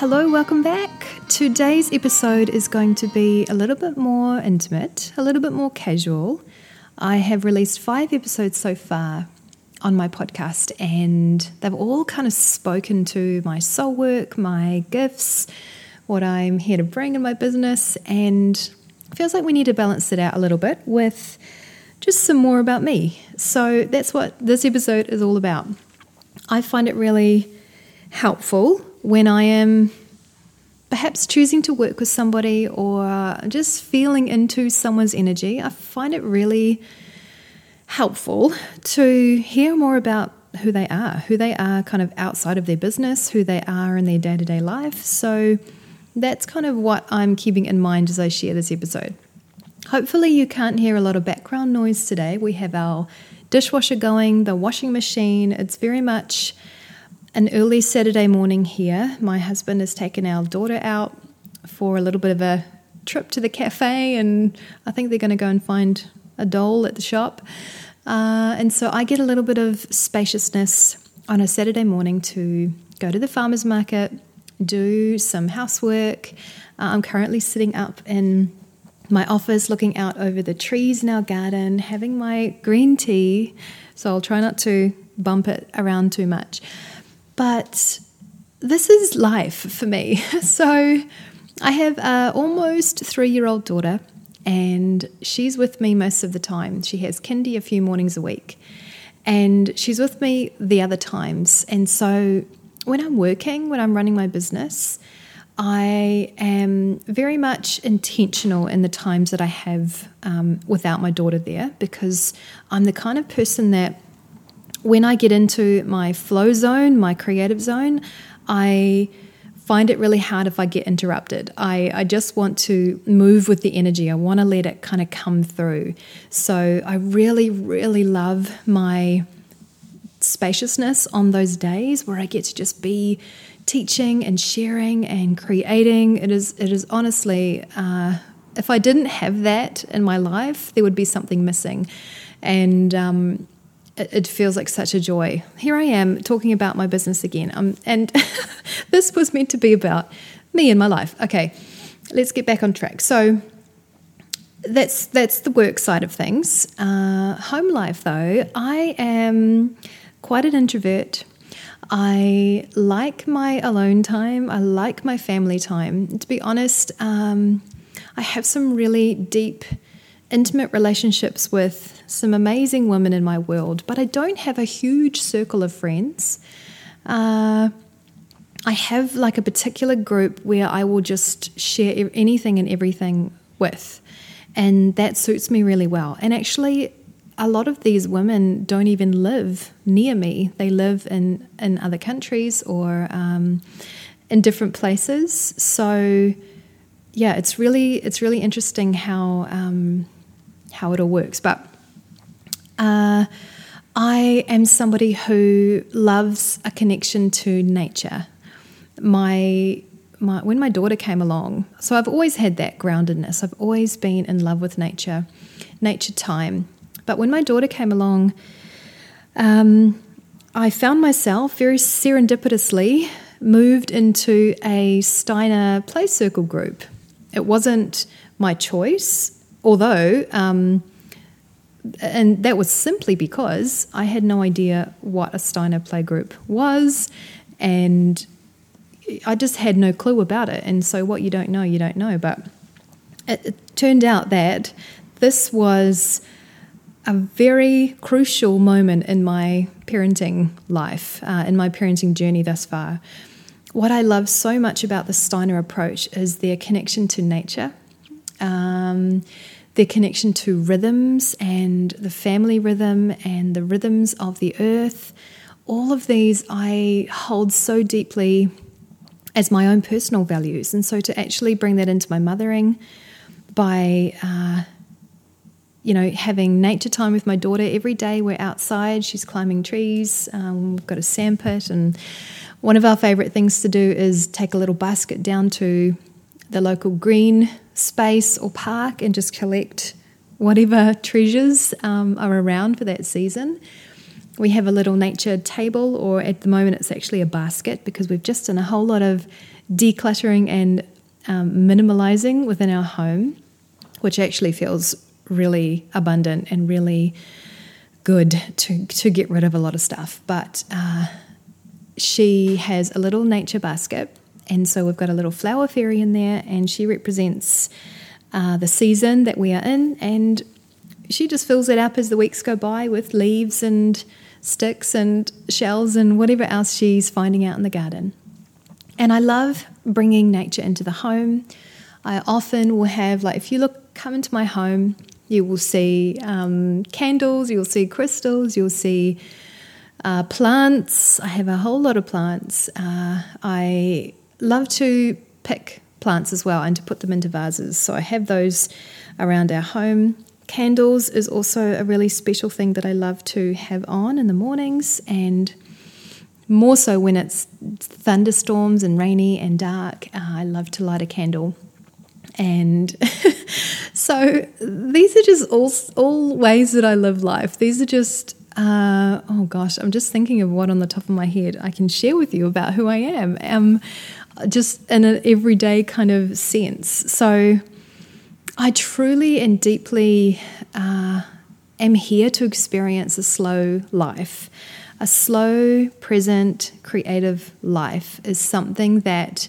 Hello, welcome back. Today's episode is going to be a little bit more intimate, a little bit more casual. I have released 5 episodes so far on my podcast, and they've all kind of spoken to my soul work, my gifts, what I'm here to bring in my business, and it feels like we need to balance it out a little bit with just some more about me. So that's what this episode is all about. I find it really helpful when I am perhaps choosing to work with somebody or just feeling into someone's energy. I find it really helpful to hear more about who they are kind of outside of their business, who they are in their day-to-day life. So that's kind of what I'm keeping in mind as I share this episode. Hopefully you can't hear a lot of background noise today. We have our dishwasher going, the washing machine. It's very much an early Saturday morning here. My husband has taken our daughter out for a little bit of a trip to the cafe, and I think they're going to go and find a doll at the shop. And so I get a little bit of spaciousness on a Saturday morning to go to the farmer's market, do some housework. I'm currently sitting up in my office looking out over the trees in our garden, having my green tea, so I'll try not to bump it around too much. But this is life for me. So I have an almost 3-year-old daughter, and she's with me most of the time. She has kindy a few mornings a week, and she's with me the other times. And so when I'm working, when I'm running my business, I am very much intentional in the times that I have without my daughter there, because I'm the kind of person that when I get into my flow zone, my creative zone, I find it really hard if I get interrupted. I just want to move with the energy. I want to let it kind of come through. So I really, really love my spaciousness on those days where I get to just be teaching and sharing and creating. It is honestly, if I didn't have that in my life, there would be something missing. And it feels like such a joy. Here I am talking about my business again. And this was meant to be about me and my life. Okay, let's get back on track. So that's the work side of things. Home life, though, I am quite an introvert. I like my alone time. I like my family time. To be honest, I have some really deep, intimate relationships with some amazing women in my world, but I don't have a huge circle of friends. I have like a particular group where I will just share anything and everything with, and that suits me really well. And actually, a lot of these women don't even live near me. They live in other countries or in different places. So yeah, it's really interesting how it all works. But I am somebody who loves a connection to nature. When my daughter came along, so I've always had that groundedness. I've always been in love with nature time. But when my daughter came along, I found myself very serendipitously moved into a Steiner Play Circle group. It wasn't my choice, although, and that was simply because I had no idea what a Steiner Play Group was, and I just had no clue about it. And so what you don't know, you don't know. But it turned out that this was a very crucial moment in my parenting life, in my parenting journey thus far. What I love so much about the Steiner approach is their connection to nature, their connection to rhythms and the family rhythm and the rhythms of the earth. All of these I hold so deeply as my own personal values. And so to actually bring that into my mothering by having nature time with my daughter every day. We're outside. She's climbing trees. We've got a sandpit. And one of our favourite things to do is take a little basket down to the local green space or park and just collect whatever treasures are around for that season. We have a little nature table, or at the moment it's actually a basket, because we've just done a whole lot of decluttering and minimalizing within our home, which actually feels really abundant and really good to get rid of a lot of stuff. But she has a little nature basket, and so we've got a little flower fairy in there, and she represents the season that we are in, and she just fills it up as the weeks go by with leaves and sticks and shells and whatever else she's finding out in the garden. And I love bringing nature into the home. I often will have, like, if you come into my home, you will see candles, you'll see crystals, you'll see plants. I have a whole lot of plants. I love to pick plants as well and to put them into vases. So I have those around our home. Candles is also a really special thing that I love to have on in the mornings, and more so when it's thunderstorms and rainy and dark. I love to light a candle. And so these are just all ways that I live life. These are just, I'm just thinking of what on the top of my head I can share with you about who I am, just in an everyday kind of sense. So I truly and deeply am here to experience a slow life. A slow, present, creative life is something that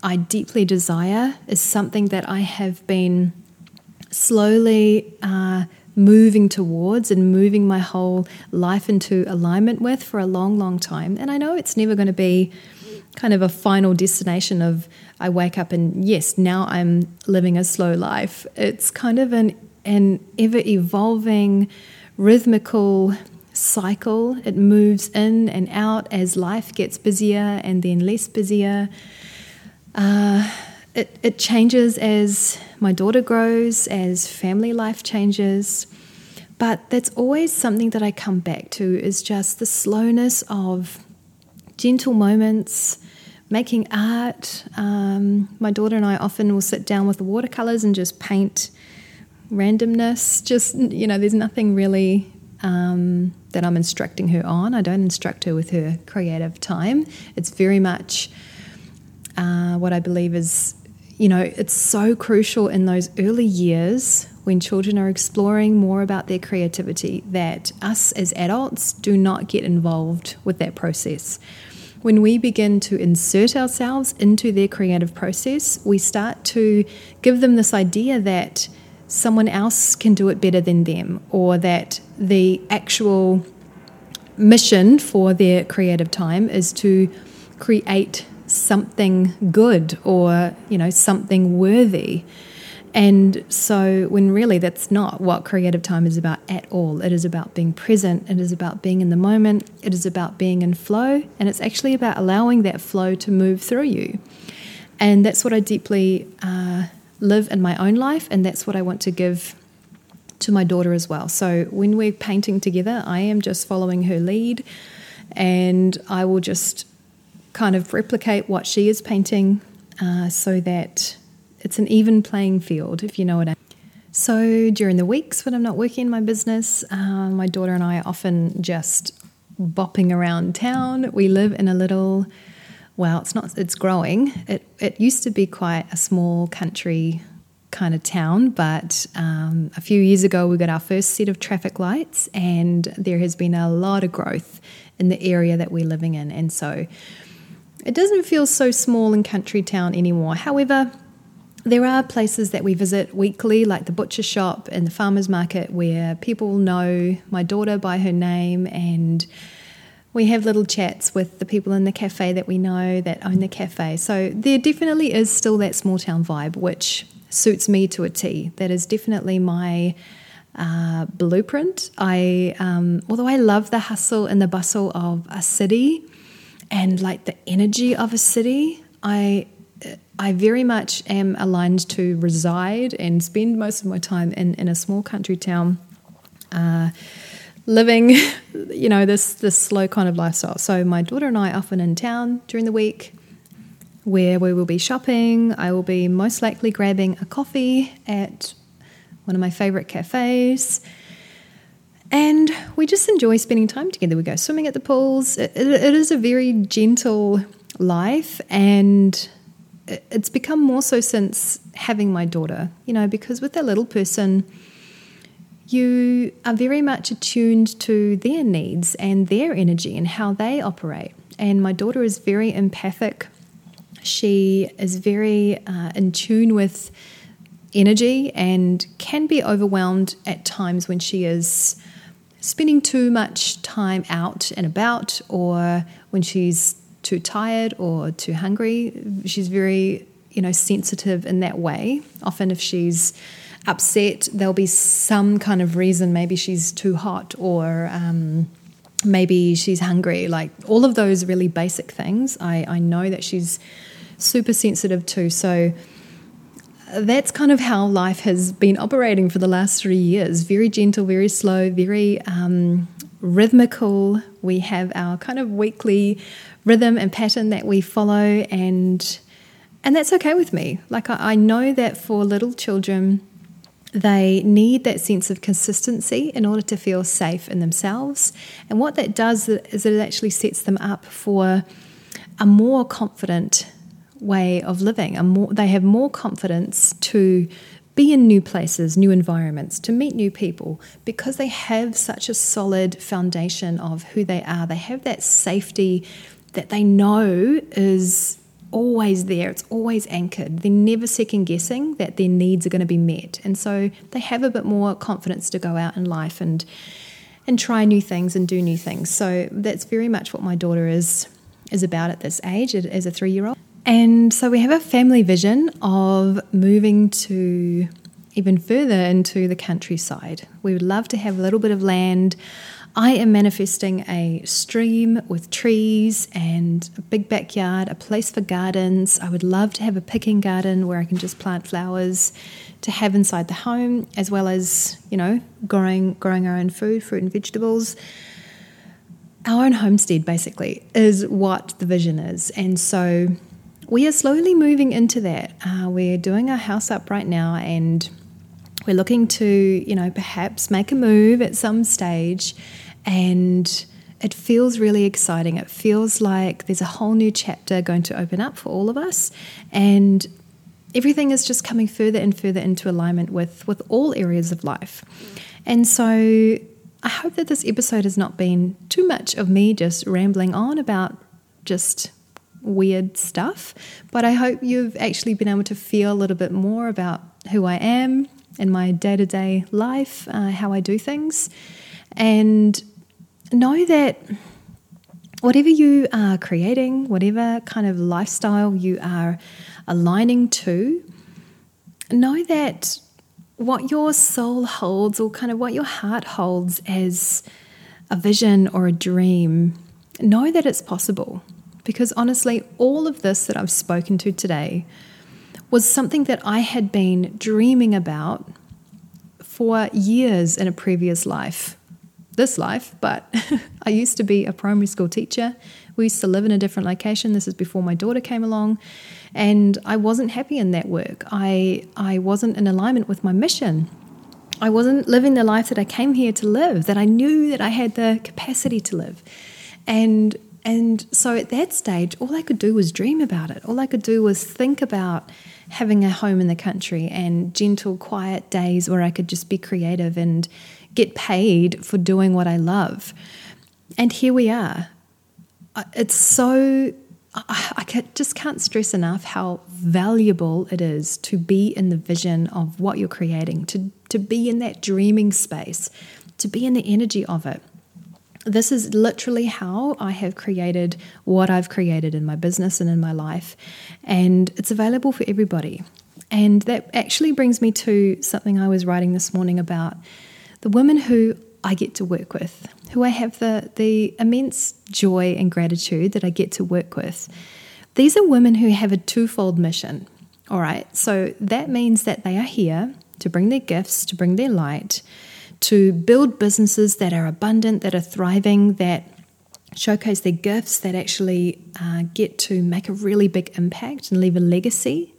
I deeply desire, is something that I have been slowly moving towards and moving my whole life into alignment with for a long, long time. And I know it's never going to be kind of a final destination of I wake up and yes, now I'm living a slow life. It's kind of an ever-evolving, rhythmical cycle. It moves in and out as life gets busier and then less busier. It changes as my daughter grows, as family life changes. But that's always something that I come back to, is just the slowness of gentle moments, making art. My daughter and I often will sit down with the watercolours and just paint randomness. Just, there's nothing really that I'm instructing her on. I don't instruct her with her creative time. It's very much what I believe is, it's so crucial in those early years when children are exploring more about their creativity that us as adults do not get involved with that process. When we begin to insert ourselves into their creative process, we start to give them this idea that someone else can do it better than them, or that the actual mission for their creative time is to create something good or something worthy. And so when really that's not what creative time is about at all. It is about being present. It is about being in the moment. It is about being in flow, and it's actually about allowing that flow to move through you. And that's what I deeply live in my own life, and that's what I want to give to my daughter as well. So when we're painting together, I am just following her lead, and I will just kind of replicate what she is painting so that it's an even playing field, if you know what I mean. So during the weeks when I'm not working in my business, my daughter and I are often just bopping around town. We live in a little, it's growing. It used to be quite a small country kind of town, but a few years ago we got our first set of traffic lights, and there has been a lot of growth in the area that we're living in. And so it doesn't feel so small in country town anymore. However, there are places that we visit weekly, like the butcher shop and the farmer's market, where people know my daughter by her name, and we have little chats with the people in the cafe that we know that own the cafe. So there definitely is still that small town vibe, which suits me to a T. That is definitely my blueprint. Although I love the hustle and the bustle of a city, and like the energy of a city, I very much am aligned to reside and spend most of my time in a small country town, living, this slow kind of lifestyle. So my daughter and I are often in town during the week, where we will be shopping. I will be most likely grabbing a coffee at one of my favourite cafes. And we just enjoy spending time together. We go swimming at the pools. It is a very gentle life, and it's become more so since having my daughter, you know, because with that little person, you are very much attuned to their needs and their energy and how they operate. And my daughter is very empathic. She is very in tune with energy and can be overwhelmed at times when she is spending too much time out and about, or when she's too tired or too hungry. She's very, sensitive in that way. Often if she's upset, there'll be some kind of reason. Maybe she's too hot, or maybe she's hungry. Like all of those really basic things, I know that she's super sensitive to. So that's kind of how life has been operating for the last 3 years. Very gentle, very slow, very rhythmical. We have our kind of weekly rhythm and pattern that we follow, and that's okay with me. Like I know that for little children, they need that sense of consistency in order to feel safe in themselves. And what that does is it actually sets them up for a more confident way of living. They have more confidence to be in new places, new environments, to meet new people, because they have such a solid foundation of who they are. They have that safety that they know is always there. It's always anchored. They're never second guessing that their needs are going to be met. And so they have a bit more confidence to go out in life and try new things and do new things. So that's very much what my daughter is about at this age, as a 3-year-old. And so we have a family vision of moving to even further into the countryside. We would love to have a little bit of land. I am manifesting a stream with trees and a big backyard, a place for gardens. I would love to have a picking garden where I can just plant flowers to have inside the home, as well as, growing our own food, fruit and vegetables. Our own homestead, basically, is what the vision is. And so we are slowly moving into that. We're doing our house up right now, and we're looking to, perhaps make a move at some stage. And it feels really exciting. It feels like there's a whole new chapter going to open up for all of us. And everything is just coming further and further into alignment with all areas of life. And so I hope that this episode has not been too much of me just rambling on about just weird stuff, but I hope you've actually been able to feel a little bit more about who I am in my day-to-day life, how I do things, and know that whatever you are creating, whatever kind of lifestyle you are aligning to, know that what your soul holds, or kind of what your heart holds as a vision or a dream, know that it's possible. Because honestly, all of this that I've spoken to today was something that I had been dreaming about for years in a previous life. This life, but I used to be a primary school teacher. We used to live in a different location. This is before my daughter came along. And I wasn't happy in that work. I wasn't in alignment with my mission. I wasn't living the life that I came here to live, that I knew that I had the capacity to live. And so at that stage, all I could do was dream about it. All I could do was think about having a home in the country and gentle, quiet days where I could just be creative and get paid for doing what I love. And here we are. I just can't stress enough how valuable it is to be in the vision of what you're creating, to be in that dreaming space, to be in the energy of it. This is literally how I have created what I've created in my business and in my life, and it's available for everybody. And that actually brings me to something I was writing this morning about the women who I get to work with, who I have the immense joy and gratitude that I get to work with. These are women who have a twofold mission, all right? So that means that they are here to bring their gifts, to bring their light, to build businesses that are abundant, that are thriving, that showcase their gifts, that actually get to make a really big impact and leave a legacy.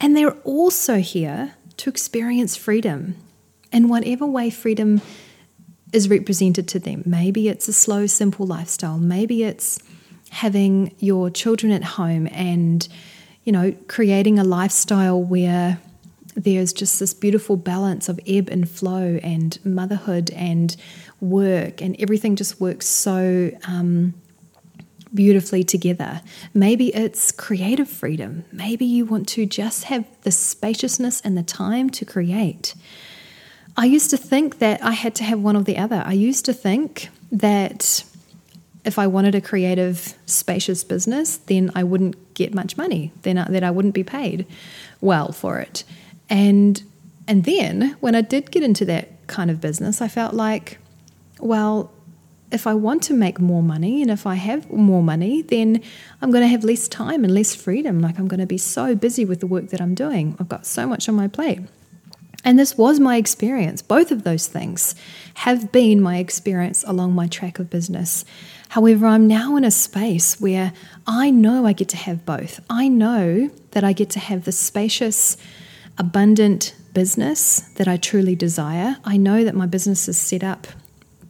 And they're also here to experience freedom in whatever way freedom is represented to them. Maybe it's a slow, simple lifestyle. Maybe it's having your children at home and, you know, creating a lifestyle where there's just this beautiful balance of ebb and flow and motherhood and work, and everything just works so beautifully together. Maybe it's creative freedom. Maybe you want to just have the spaciousness and the time to create. I used to think that I had to have one or the other. I used to think that if I wanted a creative, spacious business, then I wouldn't get much money, then I wouldn't be paid well for it. And then when I did get into that kind of business, I felt like, well, if I want to make more money and if I have more money, then I'm going to have less time and less freedom. Like, I'm going to be so busy with the work that I'm doing. I've got so much on my plate. And this was my experience. Both of those things have been my experience along my track of business. However, I'm now in a space where I know I get to have both. I know that I get to have the spacious, abundant business that I truly desire. I know that my business is set up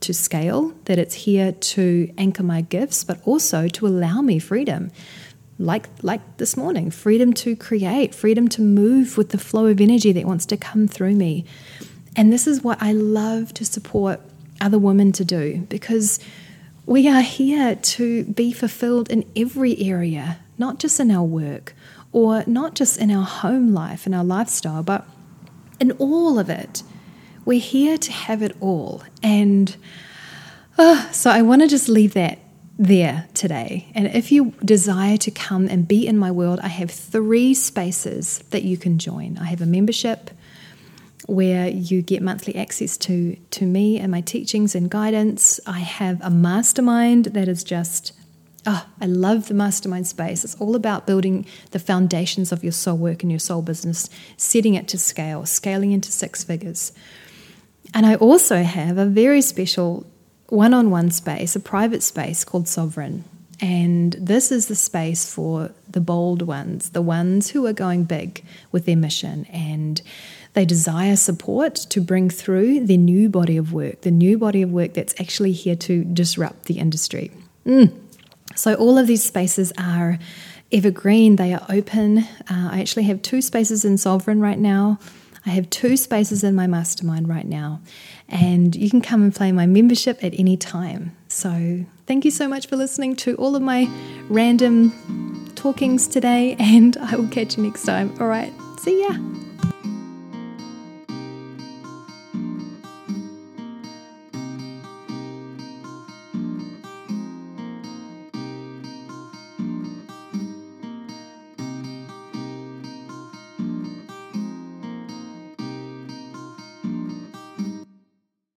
to scale, that it's here to anchor my gifts, but also to allow me freedom. Like this morning, freedom to create, freedom to move with the flow of energy that wants to come through me. And this is what I love to support other women to do, because we are here to be fulfilled in every area, not just in our work or not just in our home life and our lifestyle, but in all of it. We're here to have it all. And so I want to just leave that there today. And if you desire to come and be in my world, I have 3 spaces that you can join. I have a membership where you get monthly access to me and my teachings and guidance. I have a mastermind that is just, I love the mastermind space. It's all about building the foundations of your soul work and your soul business, setting it to scale, scaling into 6 figures. And I also have a very special one-on-one space, a private space called Sovereign. And this is the space for the bold ones, the ones who are going big with their mission, and they desire support to bring through their new body of work, the new body of work that's actually here to disrupt the industry. So all of these spaces are evergreen, they are open. I actually have 2 spaces in Sovereign right now. I have 2 spaces in my mastermind right now, and you can come and play my membership at any time. So thank you so much for listening to all of my random talkings today, and I will catch you next time. All right, see ya.